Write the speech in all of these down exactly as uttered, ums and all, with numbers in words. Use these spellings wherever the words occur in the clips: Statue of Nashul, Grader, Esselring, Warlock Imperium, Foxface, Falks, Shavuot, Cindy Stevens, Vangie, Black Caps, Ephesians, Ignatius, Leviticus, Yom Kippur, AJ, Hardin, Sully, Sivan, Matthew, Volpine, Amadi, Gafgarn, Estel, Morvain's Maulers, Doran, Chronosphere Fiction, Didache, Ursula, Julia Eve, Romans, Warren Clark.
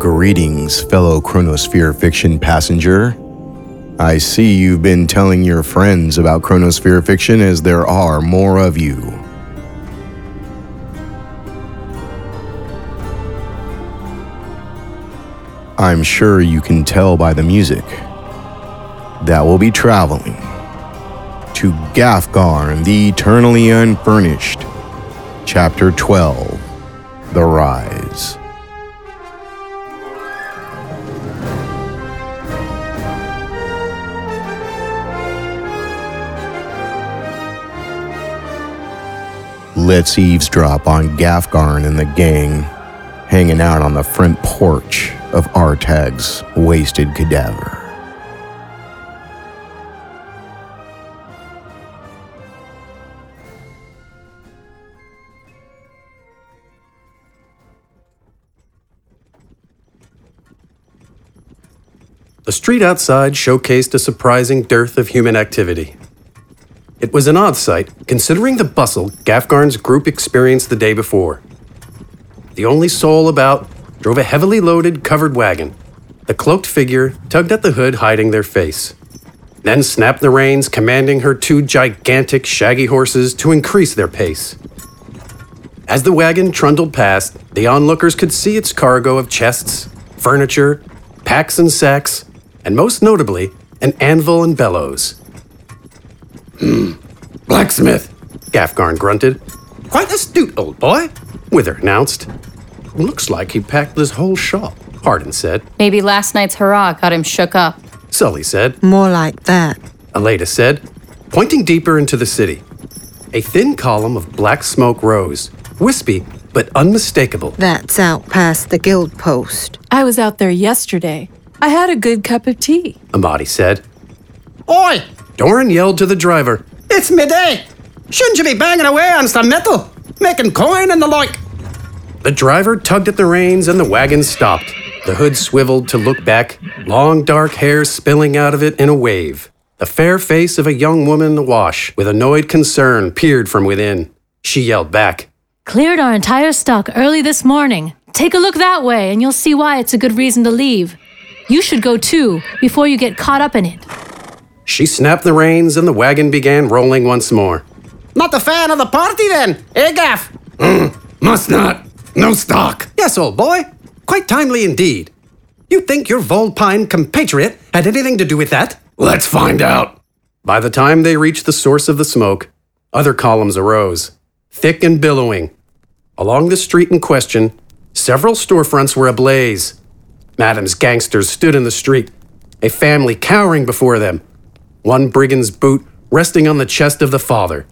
Greetings, fellow Chronosphere Fiction passenger. I see you've been telling your friends about Chronosphere Fiction, as there are more of you. I'm sure you can tell by the music that we'll be traveling to Gafgarn, the Eternally Unfurnished, Chapter twelve, The Rise. Let's eavesdrop on Gafgarn and the gang, hanging out on the front porch of Artag's wasted cadaver. The street outside showcased a surprising dearth of human activity. It was an odd sight, considering the bustle Gafgarn's group experienced the day before. The only soul about drove a heavily loaded, covered wagon. The cloaked figure tugged at the hood, hiding their face, then snapped the reins, commanding her two gigantic, shaggy horses to increase their pace. As the wagon trundled past, the onlookers could see its cargo of chests, furniture, packs and sacks, and most notably, an anvil and bellows. Hmm, blacksmith, Gafgarn grunted. Quite astute, old boy, Wither announced. Looks like he packed this whole shop, Hardin said. Maybe last night's hurrah got him shook up, Sully said. More like that, Aleda said, pointing deeper into the city. A thin column of black smoke rose, wispy but unmistakable. That's out past the guild post. I was out there yesterday. I had a good cup of tea, Amadi said. Oi! Doran yelled to the driver. It's midday. Shouldn't you be banging away on some metal, making coin and the like? The driver tugged at the reins and the wagon stopped. The hood swiveled to look back, long dark hair spilling out of it in a wave. The fair face of a young woman awash with annoyed concern peered from within. She yelled back. Cleared our entire stock early this morning. Take a look that way and you'll see why it's a good reason to leave. You should go too, before you get caught up in it. She snapped the reins and the wagon began rolling once more. Not a fan of the party then, eh, Gaff? Mm, must not. No stock. Yes, old boy. Quite timely indeed. You think your Volpine compatriot had anything to do with that? Let's find out. By the time they reached the source of the smoke, other columns arose, thick and billowing. Along the street in question, several storefronts were ablaze. Madam's gangsters stood in the street, a family cowering before them, one brigand's boot resting on the chest of the father.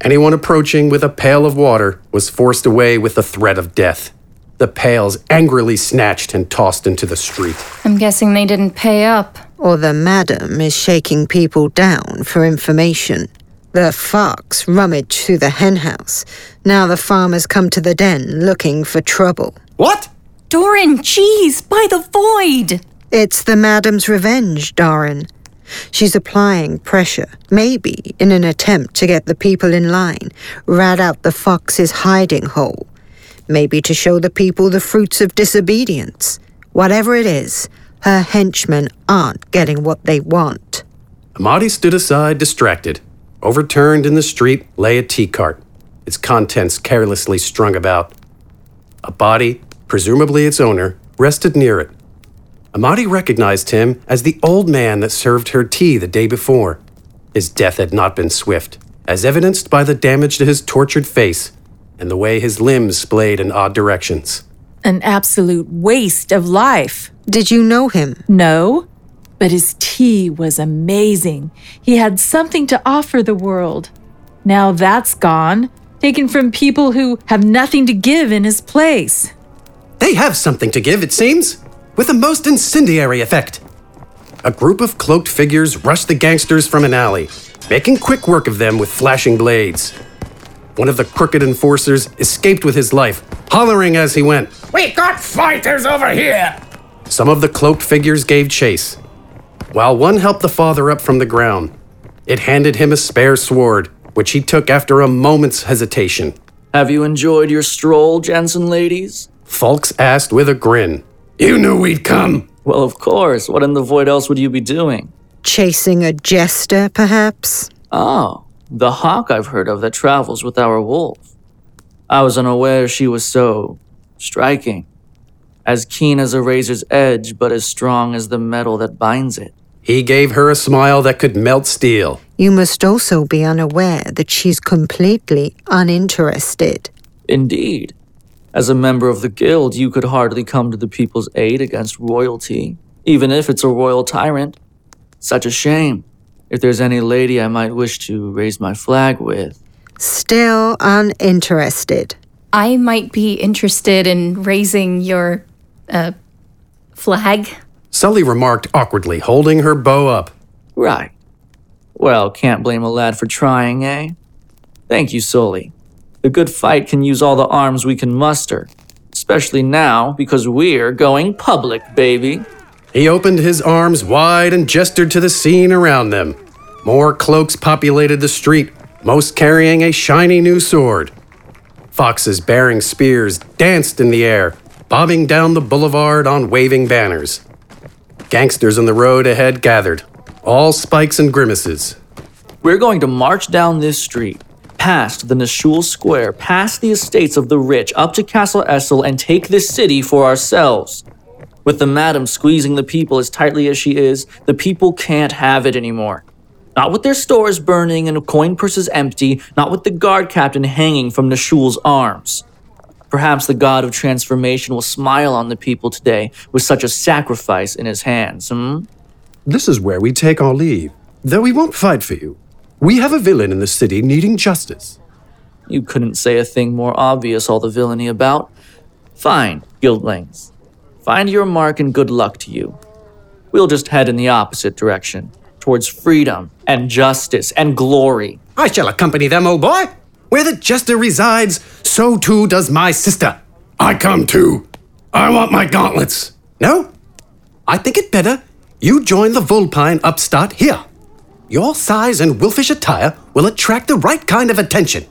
Anyone approaching with a pail of water was forced away with the threat of death. The pails angrily snatched and tossed into the street. I'm guessing they didn't pay up. Or the madam is shaking people down for information. The Falks rummaged through the hen house. Now the farmers come to the den looking for trouble. What? Doran, jeez, by the void! It's the madam's revenge, Doran. She's applying pressure, maybe in an attempt to get the people in line, rat out the fox's hiding hole, maybe to show the people the fruits of disobedience. Whatever it is, her henchmen aren't getting what they want. Amadi stood aside, distracted. Overturned in the street lay a tea cart, its contents carelessly strung about. A body, presumably its owner, rested near it. Amadi recognized him as the old man that served her tea the day before. His death had not been swift, as evidenced by the damage to his tortured face and the way his limbs splayed in odd directions. An absolute waste of life. Did you know him? No, but his tea was amazing. He had something to offer the world. Now that's gone, taken from people who have nothing to give in his place. They have something to give, it seems, with a most incendiary effect. A group of cloaked figures rushed the gangsters from an alley, making quick work of them with flashing blades. One of the crooked enforcers escaped with his life, hollering as he went, "We got fighters over here!" Some of the cloaked figures gave chase. While one helped the father up from the ground, it handed him a spare sword, which he took after a moment's hesitation. Have you enjoyed your stroll, Jensen ladies? Falks asked with a grin. You knew we'd come. Well, of course. What in the void else would you be doing? Chasing a jester, perhaps? Oh, the hawk I've heard of that travels with our wolf. I was unaware she was so striking. As keen as a razor's edge, but as strong as the metal that binds it. He gave her a smile that could melt steel. You must also be unaware that she's completely uninterested. Indeed. As a member of the guild, you could hardly come to the people's aid against royalty, even if it's a royal tyrant. Such a shame. If there's any lady I might wish to raise my flag with. Still uninterested. I might be interested in raising your, uh, flag. Sully remarked awkwardly, holding her bow up. Right. Well, can't blame a lad for trying, eh? Thank you, Sully. The good fight can use all the arms we can muster. Especially now, because we're going public, baby. He opened his arms wide and gestured to the scene around them. More cloaks populated the street, most carrying a shiny new sword. Foxes bearing spears danced in the air, bobbing down the boulevard on waving banners. Gangsters on the road ahead gathered, all spikes and grimaces. We're going to march down this street, past the Nashul Square, past the estates of the rich, up to Castle Essel, and take this city for ourselves. With the madam squeezing the people as tightly as she is, the people can't have it anymore. Not with their stores burning and coin purses empty, not with the guard captain hanging from Nashul's arms. Perhaps the god of transformation will smile on the people today with such a sacrifice in his hands, hmm? This is where we take our leave, though we won't fight for you. We have a villain in the city needing justice. You couldn't say a thing more obvious all the villainy about. Fine, guildlings. Find your mark and good luck to you. We'll just head in the opposite direction. Towards freedom and justice and glory. I shall accompany them, old boy. Where the jester resides, so too does my sister. I come too. I want my gauntlets. No, I think it better you join the vulpine upstart here. Your size and wolfish attire will attract the right kind of attention.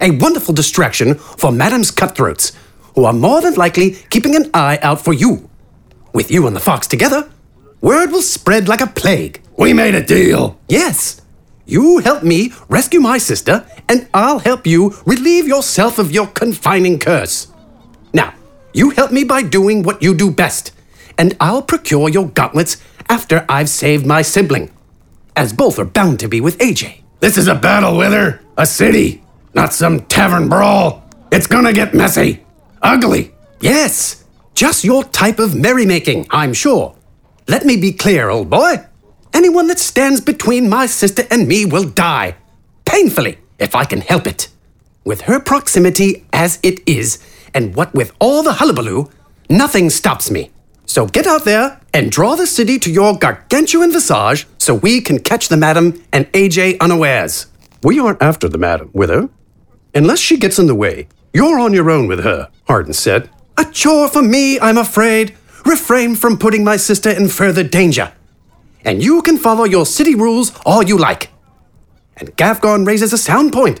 A wonderful distraction for Madame's cutthroats, who are more than likely keeping an eye out for you. With you and the fox together, word will spread like a plague. We made a deal. Yes. You help me rescue my sister, and I'll help you relieve yourself of your confining curse. Now, you help me by doing what you do best, and I'll procure your gauntlets after I've saved my sibling, as both are bound to be with A J. This is a battle, Wither. A city, not some tavern brawl. It's gonna get messy. Ugly. Yes. Just your type of merrymaking, I'm sure. Let me be clear, old boy. Anyone that stands between my sister and me will die. Painfully, if I can help it. With her proximity as it is, and what with all the hullabaloo, nothing stops me. So get out there and draw the city to your gargantuan visage so we can catch the madam and A J unawares. We aren't after the madam, Wither. Unless she gets in the way, you're on your own with her, Hardin said. A chore for me, I'm afraid. Refrain from putting my sister in further danger. And you can follow your city rules all you like. And Gafgarn raises a sound point.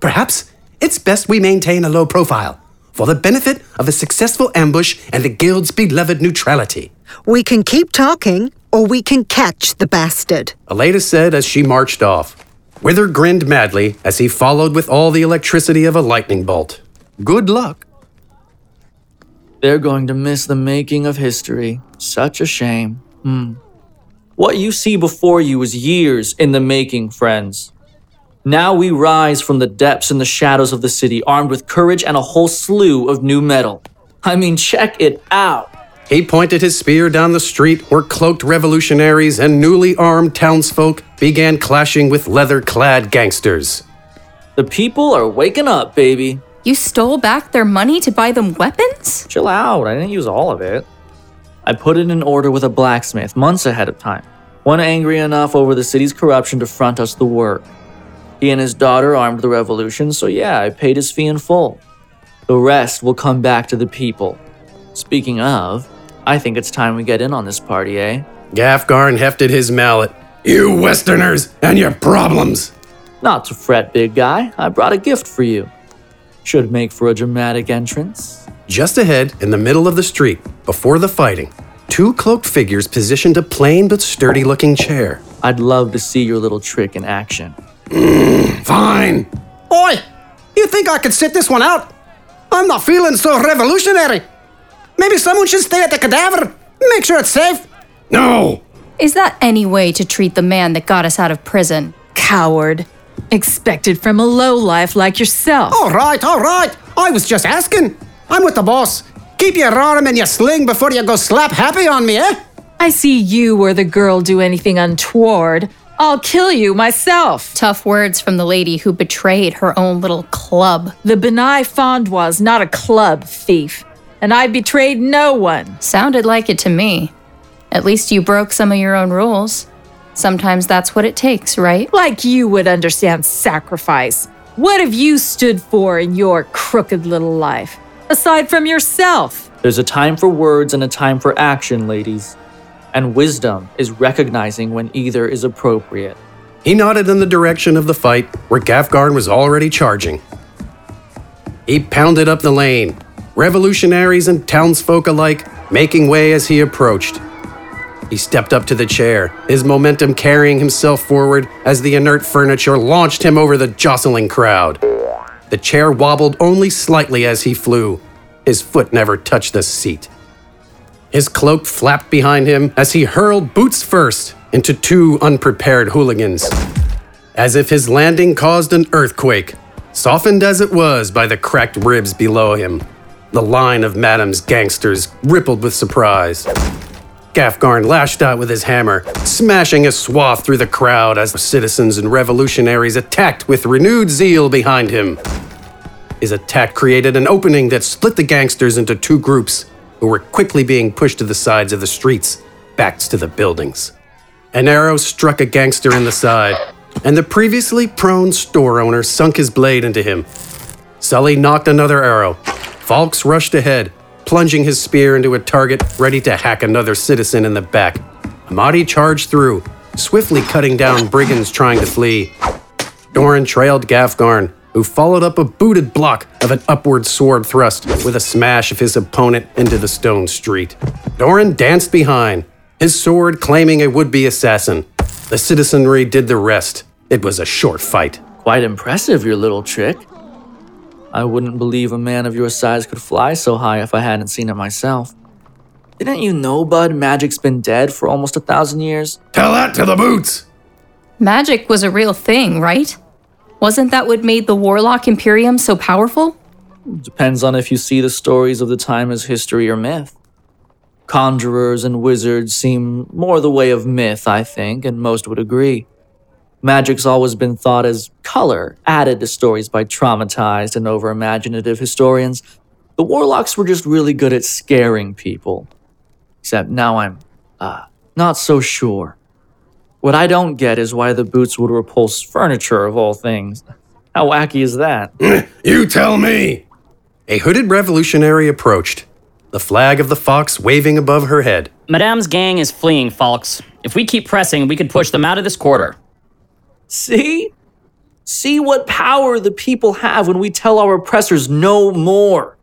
Perhaps it's best we maintain a low profile for the benefit of a successful ambush and the guild's beloved neutrality. We can keep talking, or we can catch the bastard, Aleda said as she marched off. Wither grinned madly as he followed with all the electricity of a lightning bolt. Good luck. They're going to miss the making of history. Such a shame. Hmm. What you see before you is years in the making, friends. Now we rise from the depths and the shadows of the city, armed with courage and a whole slew of new metal. I mean, check it out. He pointed his spear down the street where cloaked revolutionaries and newly armed townsfolk began clashing with leather-clad gangsters. The people are waking up, baby. You stole back their money to buy them weapons? Chill out, I didn't use all of it. I put in an order with a blacksmith months ahead of time, one angry enough over the city's corruption to front us the work. He and his daughter armed the revolution, so yeah, I paid his fee in full. The rest will come back to the people. Speaking of, I think it's time we get in on this party, eh? Gafgarn hefted his mallet. You Westerners and your problems! Not to fret, big guy. I brought a gift for you. Should make for a dramatic entrance. Just ahead, in the middle of the street, before the fighting, two cloaked figures positioned a plain but sturdy-looking chair. I'd love to see your little trick in action. Mm, fine. Oi! You think I could sit this one out? I'm not feeling so revolutionary. Maybe someone should stay at the cadaver. Make sure it's safe. No! Is that any way to treat the man that got us out of prison? Coward. Expected from a lowlife like yourself. All right, all right. I was just asking. I'm with the boss. Keep your arm in your sling before you go slap happy on me, eh? I see you or the girl do anything untoward. I'll kill you myself. Tough words from the lady who betrayed her own little club. The Benai Fondois is not a club, thief. And I betrayed no one. Sounded like it to me. At least you broke some of your own rules. Sometimes that's what it takes, right? Like you would understand sacrifice. What have you stood for in your crooked little life? Aside from yourself. There's a time for words and a time for action, ladies. And wisdom is recognizing when either is appropriate. He nodded in the direction of the fight where Gafgarn was already charging. He pounded up the lane, revolutionaries and townsfolk alike making way as he approached. He stepped up to the chair, his momentum carrying himself forward as the inert furniture launched him over the jostling crowd. The chair wobbled only slightly as he flew. His foot never touched the seat. His cloak flapped behind him as he hurled boots first into two unprepared hooligans. As if his landing caused an earthquake, softened as it was by the cracked ribs below him. The line of Madame's gangsters rippled with surprise. Gafgarn lashed out with his hammer, smashing a swath through the crowd as citizens and revolutionaries attacked with renewed zeal behind him. His attack created an opening that split the gangsters into two groups, who were quickly being pushed to the sides of the streets, backs to the buildings. An arrow struck a gangster in the side, and the previously prone store owner sunk his blade into him. Sully knocked another arrow. Falks rushed ahead, plunging his spear into a target ready to hack another citizen in the back. Amadi charged through, swiftly cutting down brigands trying to flee. Doran trailed Gafgarn, who followed up a booted block of an upward sword thrust with a smash of his opponent into the stone street. Doran danced behind, his sword claiming a would-be assassin. The citizenry did the rest. It was a short fight. Quite impressive, your little trick. I wouldn't believe a man of your size could fly so high if I hadn't seen it myself. Didn't you know, bud, magic's been dead for almost a thousand years? Tell that to the boots! Magic was a real thing, right? Wasn't that what made the Warlock Imperium so powerful? Depends on if you see the stories of the time as history or myth. Conjurers and wizards seem more the way of myth, I think, and most would agree. Magic's always been thought as color, added to stories by traumatized and over-imaginative historians. The warlocks were just really good at scaring people. Except now I'm, uh, not so sure. What I don't get is why the boots would repulse furniture, of all things. How wacky is that? You tell me! A hooded revolutionary approached, the flag of the fox waving above her head. Madame's gang is fleeing, Falks. If we keep pressing, we could push them out of this quarter. See? See what power the people have when we tell our oppressors no more.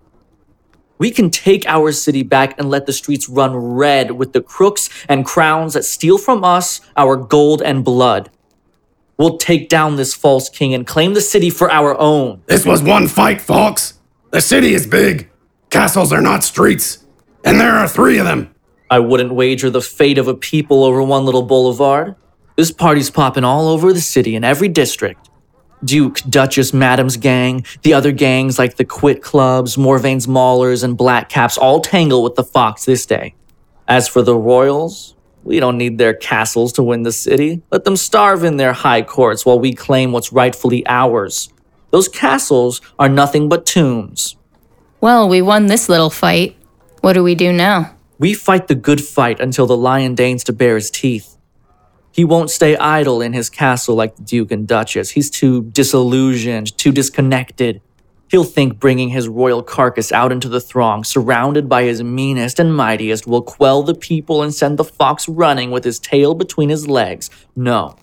We can take our city back and let the streets run red with the crooks and crowns that steal from us our gold and blood. We'll take down this false king and claim the city for our own. This was one fight, Falks. The city is big. Castles are not streets. And there are three of them. I wouldn't wager the fate of a people over one little boulevard. This party's popping all over the city in every district. Duke, Duchess, Madame's gang, the other gangs like the Quit Clubs, Morvain's Maulers, and Black Caps all tangle with the Fox this day. As for the royals, we don't need their castles to win the city. Let them starve in their high courts while we claim what's rightfully ours. Those castles are nothing but tombs. Well, we won this little fight. What do we do now? We fight the good fight until the lion deigns to bare his teeth. He won't stay idle in his castle like the Duke and Duchess. He's too disillusioned, too disconnected. He'll think bringing his royal carcass out into the throng, surrounded by his meanest and mightiest, will quell the people and send the fox running with his tail between his legs. No.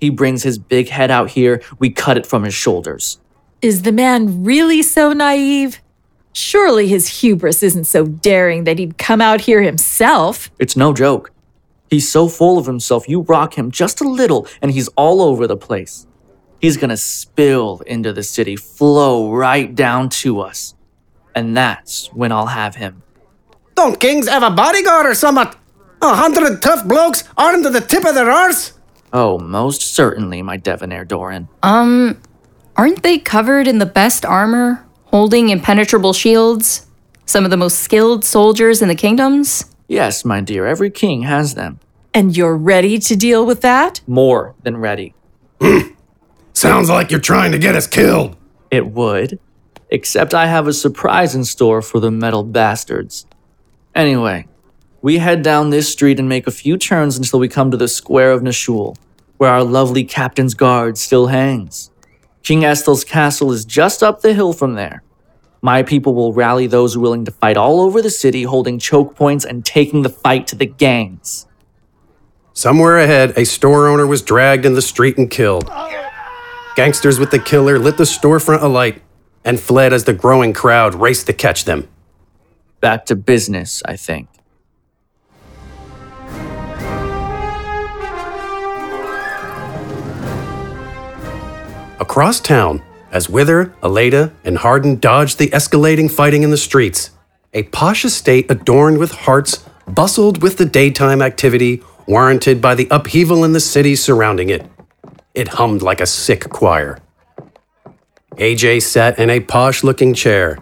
He brings his big head out here, we cut it from his shoulders. Is the man really so naive? Surely his hubris isn't so daring that he'd come out here himself. It's no joke. He's so full of himself, you rock him just a little, and he's all over the place. He's gonna spill into the city, flow right down to us. And that's when I'll have him. Don't kings have a bodyguard or something? A hundred tough blokes armed to the tip of their arse? Oh, most certainly, my debonair Doran. Um, aren't they covered in the best armor, holding impenetrable shields? Some of the most skilled soldiers in the kingdoms? Yes, my dear, every king has them. And you're ready to deal with that? More than ready. Sounds like you're trying to get us killed. It would. Except I have a surprise in store for the metal bastards. Anyway, we head down this street and make a few turns until we come to the Square of Nashul, where our lovely captain's guard still hangs. King Estel's castle is just up the hill from there. My people will rally those willing to fight all over the city, holding choke points and taking the fight to the gangs. Somewhere ahead, a store owner was dragged in the street and killed. Gangsters with the killer lit the storefront alight and fled as the growing crowd raced to catch them. Back to business, I think. Across town, as Wither, Aleda, and Hardin dodged the escalating fighting in the streets, a posh estate adorned with hearts bustled with the daytime activity warranted by the upheaval in the city surrounding it. It hummed like a sick choir. A J sat in a posh-looking chair,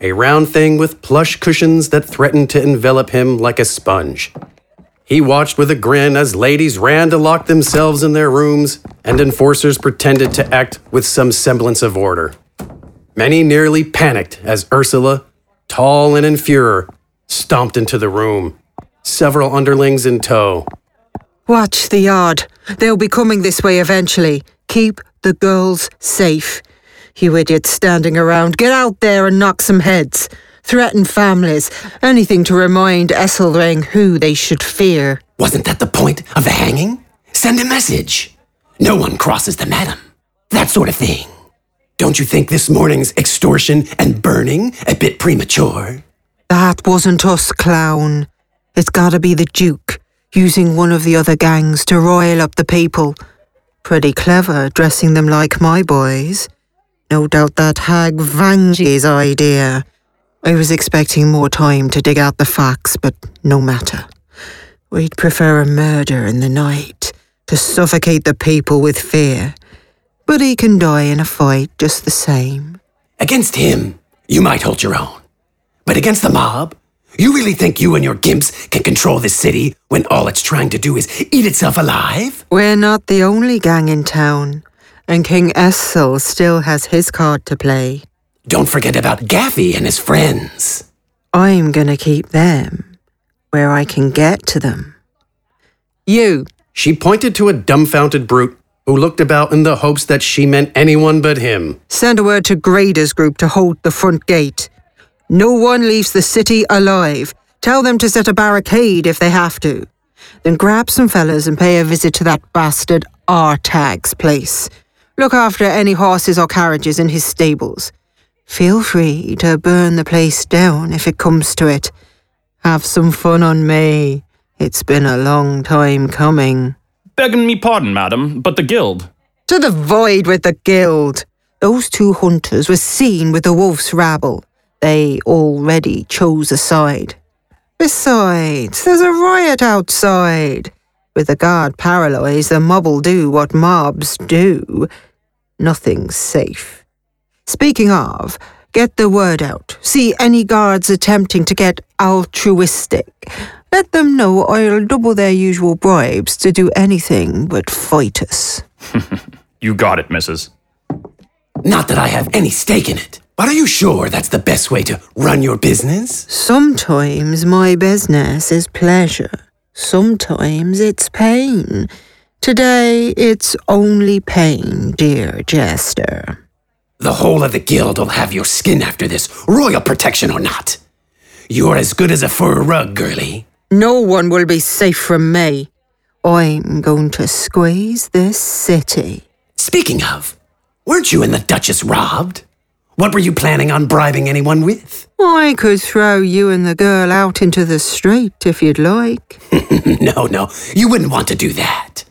a round thing with plush cushions that threatened to envelop him like a sponge. He watched with a grin as ladies ran to lock themselves in their rooms and enforcers pretended to act with some semblance of order. Many nearly panicked as Ursula, tall and in furor, stomped into the room, several underlings in tow. Watch the yard. They'll be coming this way eventually. Keep the girls safe. You idiots standing around, get out there and knock some heads. Threaten families, anything to remind Esselring who they should fear. Wasn't that the point of the hanging? Send a message. No one crosses the madam. That sort of thing. Don't you think this morning's extortion and burning a bit premature? That wasn't us, clown. It's gotta be the Duke, using one of the other gangs to roil up the people. Pretty clever, dressing them like my boys. No doubt that hag Vangie's idea. I was expecting more time to dig out the facts, but no matter. We'd prefer a murder in the night, to suffocate the people with fear. But he can die in a fight just the same. Against him, you might hold your own. But against the mob, you really think you and your gimps can control this city when all it's trying to do is eat itself alive? We're not the only gang in town, and King Essel still has his card to play. Don't forget about Gaffy and his friends. I'm gonna keep them where I can get to them. You. She pointed to a dumbfounded brute who looked about in the hopes that she meant anyone but him. Send a word to Grader's group to hold the front gate. No one leaves the city alive. Tell them to set a barricade if they have to. Then grab some fellas and pay a visit to that bastard Artag's place. Look after any horses or carriages in his stables. Feel free to burn the place down if it comes to it. Have some fun on me. It's been a long time coming. Begging me pardon, madam, but the guild. To the void with the guild. Those two hunters were seen with the wolf's rabble. They already chose a side. Besides, there's a riot outside. With the guard paralysed, the mob'll do what mobs do. Nothing's safe. Speaking of, get the word out. See any guards attempting to get altruistic. Let them know I'll double their usual bribes to do anything but fight us. You got it, missus. Not that I have any stake in it, but are you sure that's the best way to run your business? Sometimes my business is pleasure. Sometimes it's pain. Today it's only pain, dear Jester. The whole of the guild will have your skin after this, royal protection or not. You're as good as a fur rug, girlie. No one will be safe from me. I'm going to squeeze this city. Speaking of, weren't you and the Duchess robbed? What were you planning on bribing anyone with? I could throw you and the girl out into the street if you'd like. No, no, you wouldn't want to do that.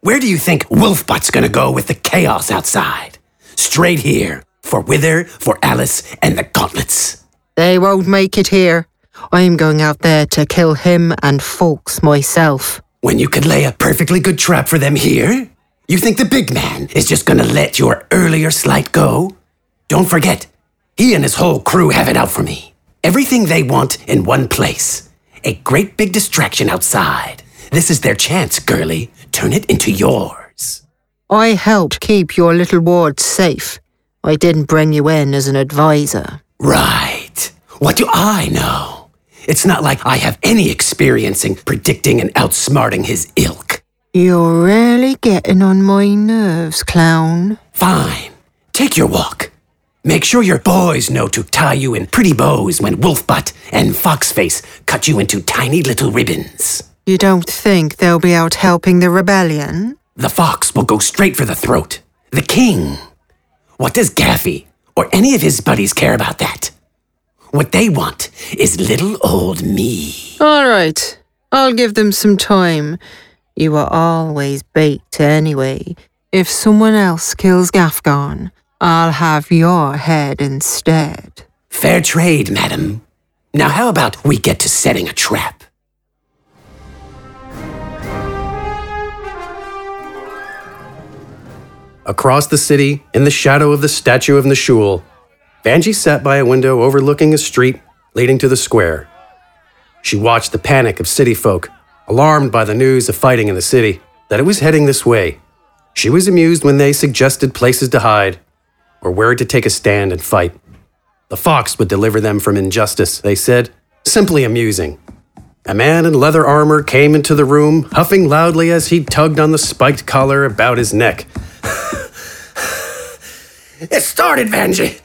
Where do you think Wolfbutt's gonna go with the chaos outside? Straight here, for Wither, for Alice, and the gauntlets. They won't make it here. I'm going out there to kill him and Falks myself. When you could lay a perfectly good trap for them here? You think the big man is just gonna let your earlier slight go? Don't forget, he and his whole crew have it out for me. Everything they want in one place. A great big distraction outside. This is their chance, girlie. Turn it into yours. I helped keep your little ward safe. I didn't bring you in as an advisor. Right. What do I know? It's not like I have any experience in predicting and outsmarting his ilk. You're really getting on my nerves, clown. Fine. Take your walk. Make sure your boys know to tie you in pretty bows when Wolfbutt and Foxface cut you into tiny little ribbons. You don't think they'll be out helping the rebellion? The fox will go straight for the throat. The king. What does Gaffy or any of his buddies care about that? What they want is little old me. All right, I'll give them some time. You are always baked anyway. If someone else kills Gafgarn, I'll have your head instead. Fair trade, madam. Now how about we get to setting a trap? Across the city, in the shadow of the Statue of Nashul, Banji sat by a window overlooking a street leading to the square. She watched the panic of city folk, alarmed by the news of fighting in the city, that it was heading this way. She was amused when they suggested places to hide, or where to take a stand and fight. The fox would deliver them from injustice, they said, simply amusing. A man in leather armor came into the room, huffing loudly as he tugged on the spiked collar about his neck. It started, Vangie.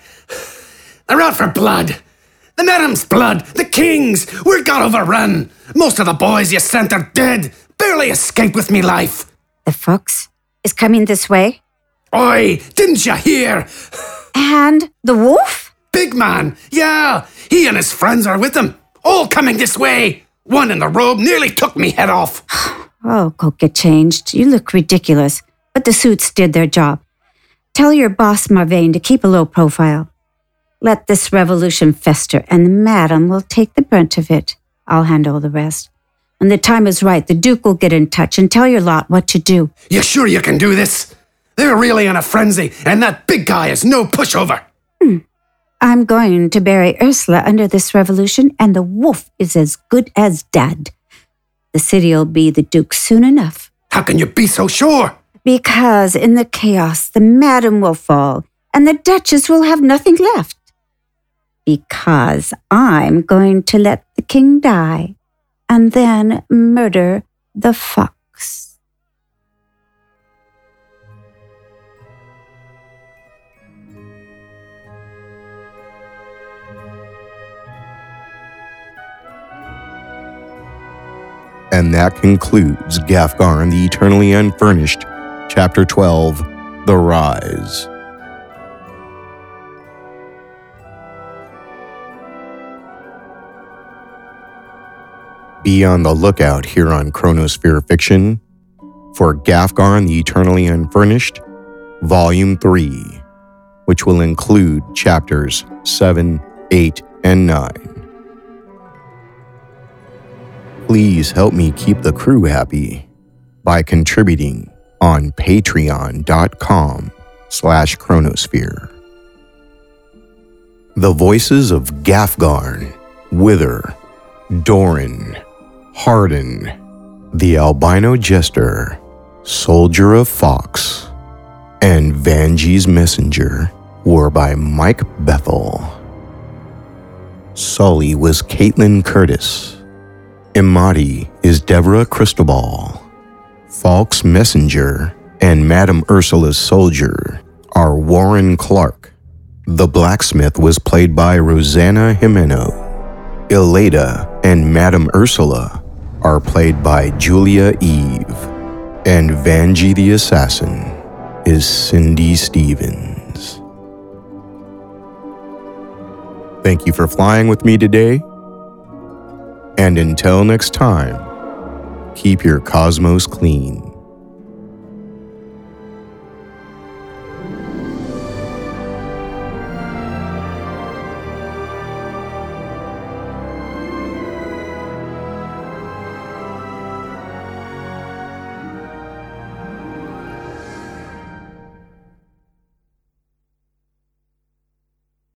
They're out for blood. The madam's blood, the king's. We're got overrun. Most of the boys you sent are dead. Barely escaped with me life. The fox is coming this way? Oi, didn't you hear? And the wolf? Big man, yeah. He and his friends are with him. All coming this way. One in the robe nearly took me head off. Oh, go get changed. You look ridiculous. But the suits did their job. Tell your boss, Morvain, to keep a low profile. Let this revolution fester, and the madam will take the brunt of it. I'll handle the rest. When the time is right, the Duke will get in touch and tell your lot what to do. You sure you can do this? They're really in a frenzy, and that big guy is no pushover. Hmm. I'm going to bury Ursula under this revolution, and the wolf is as good as dead. The city'll be the Duke soon enough. How can you be so sure? Because in the chaos, the madam will fall, and the Duchess will have nothing left. Because I'm going to let the king die, and then murder the fox. And that concludes Gafgarn the Eternally Unfurnished, Chapter twelve, The Rise. Be on the lookout here on Chronosphere Fiction for Gafgarn the Eternally Unfurnished, Volume three, which will include Chapters seven, eight, and nine. Please help me keep the crew happy by contributing on patreon.com slash chronosphere. The voices of Gafgarn, Wither, Doran, Hardin, the Albino Jester, Soldier of Fox, and Vangie's Messenger were by Mike Bethel. Sully was Caitlin Curtis. Amadi is Deborah Cristobal. Falk's Messenger and Madame Ursula's Soldier are Warren Clark. The Blacksmith was played by Rosanna Jimeno. Aleda and Madame Ursula are played by Julia Eve. And Vangie the Assassin is Cindy Stevens. Thank you for flying with me today. And until next time, keep your cosmos clean.